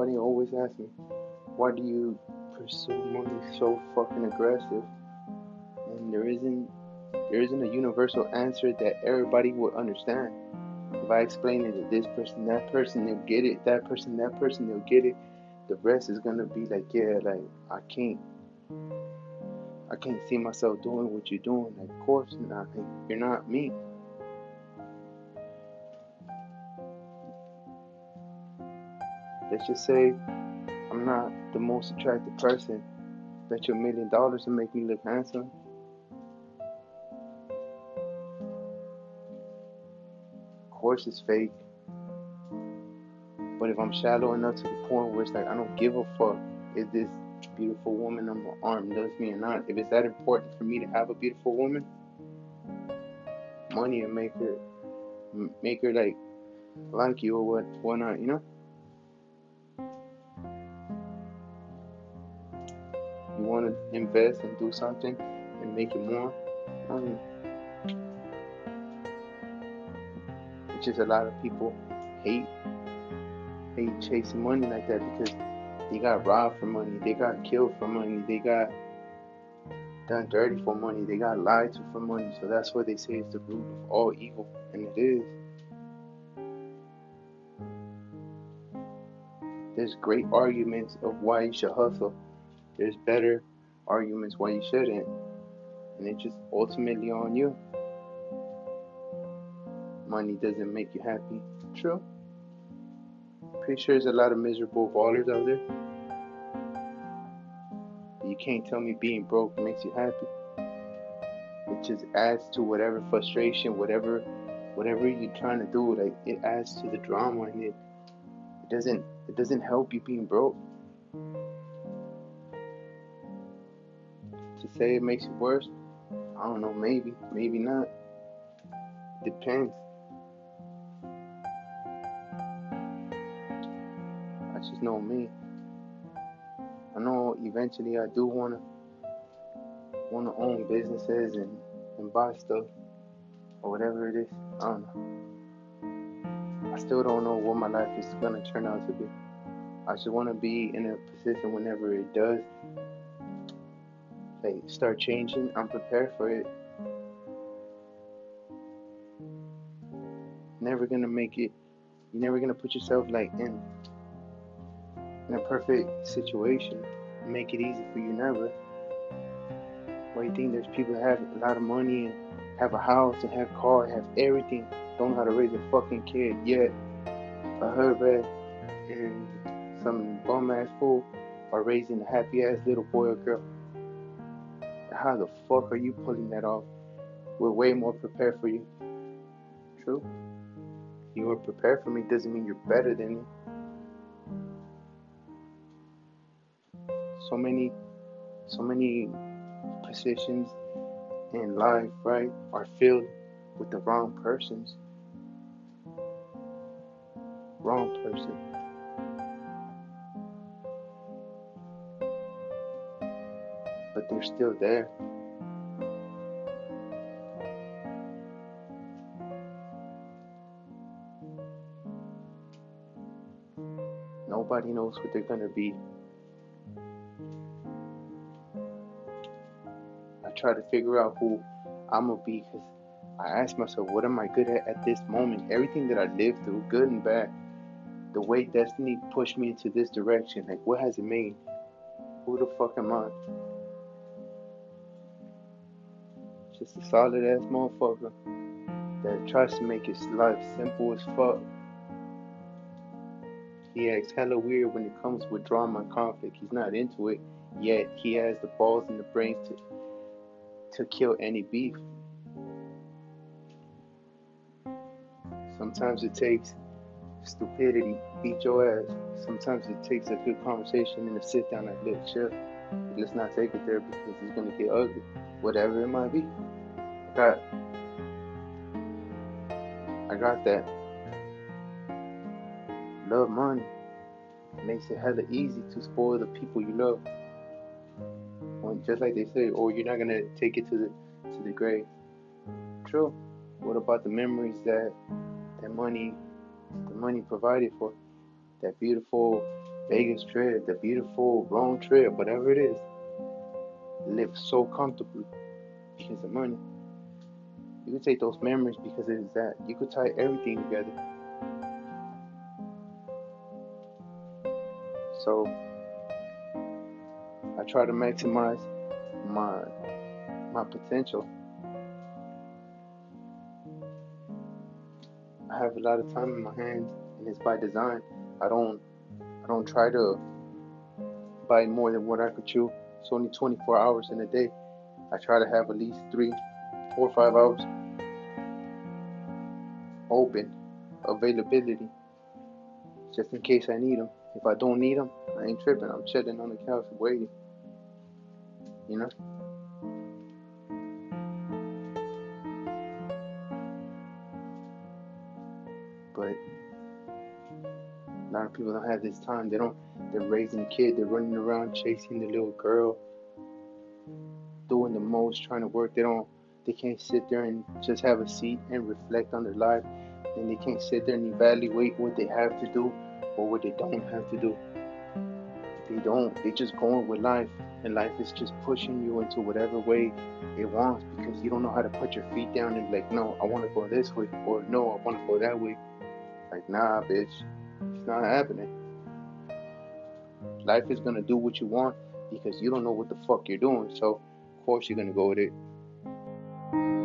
Everybody always asks me, why do you pursue money so fucking aggressive? And there isn't a universal answer that everybody would understand. If I explain it to this person, that person, they'll get it. That person, they'll get it. The rest is gonna be like, yeah, like I can't see myself doing what you're doing. Like, of course not. Like, you're not me. Let's just say I'm not the most attractive person. Bet you $1 million to make me look handsome. Of course it's fake. But if I'm shallow enough to the point where it's like I don't give a fuck if this beautiful woman on my arm loves me or not. If it's that important for me to have a beautiful woman, money will make her like you or whatnot, you know? You want to invest and do something and make it more money. It's just a lot of people hate chasing money like that because they got robbed for money, they got killed for money, they got done dirty for money, they got lied to for money. So that's what they say is the root of all evil, and it is. There's great arguments of why you should hustle. There's better arguments why you shouldn't. And it's just ultimately on you. Money doesn't make you happy. True. Pretty sure there's a lot of miserable ballers out there. But you can't tell me being broke makes you happy. It just adds to whatever frustration, whatever you're trying to do. Like, it adds to the drama, and it doesn't help you being broke. To say it makes it worse, I don't know, maybe not. Depends. I just know me. I know eventually I do wanna own businesses and buy stuff or whatever it is. I don't know. I still don't know what my life is gonna turn out to be. I just wanna be in a position whenever it does. Like, start changing, I'm prepared for it. Never gonna make it. You're never gonna put yourself like in a perfect situation, make it easy for you. Never. Why you think there's people that have a lot of money and have a house and have a car and have everything, don't know how to raise a fucking kid? Yet a herb and some bum ass fool are raising a happy ass little boy or girl. How the fuck are you pulling that off? We're way more prepared for you. True. You were prepared for me doesn't mean you're better than me. So many positions in life, right, are filled with the wrong persons. Wrong person. But they're still there. Nobody knows what they're gonna be. I try to figure out who I'm gonna be because I ask myself, what am I good at this moment? Everything that I lived through, good and bad, the way destiny pushed me into this direction, like, what has it made? Who the fuck am I? Just a solid ass motherfucker that tries to make his life simple as fuck. He acts hella weird when it comes with drama and conflict. He's not into it, yet he has the balls and the brains to kill any beef. Sometimes it takes stupidity, beat your ass. Sometimes it takes a good conversation and a sit down like, look, chill. Let's not take it there because it's gonna get ugly. Whatever it might be. I got that. Love money. It makes it hella easy to spoil the people you love. When, just like they say, oh, you're not gonna take it to the grave. True. What about the memories that money provided for? That beautiful Vegas trip, the beautiful Rome trip, whatever it is, live so comfortably because of money. You can take those memories because it is that. You could tie everything together. So, I try to maximize my potential. I have a lot of time in my hands, and it's by design. I don't try to buy more than what I could chew. It's only 24 hours in a day. I try to have at least 3, 4, 5 hours open availability, just in case I need them. If I don't need them, I ain't tripping. I'm chilling on the couch waiting. You know. But a lot of people don't have this time. They're raising a kid. They're running around chasing the little girl, doing the most, trying to work. They can't sit there and just have a seat and reflect on their life. And they can't sit there and evaluate what they have to do or what they don't have to do. They're just going with life. And life is just pushing you into whatever way it wants, because you don't know how to put your feet down and be like, no, I want to go this way, or no, I want to go that way. Like, nah, bitch. It's not happening. Life is going to do what you want because you don't know what the fuck you're doing. So, of course, you're going to go with it.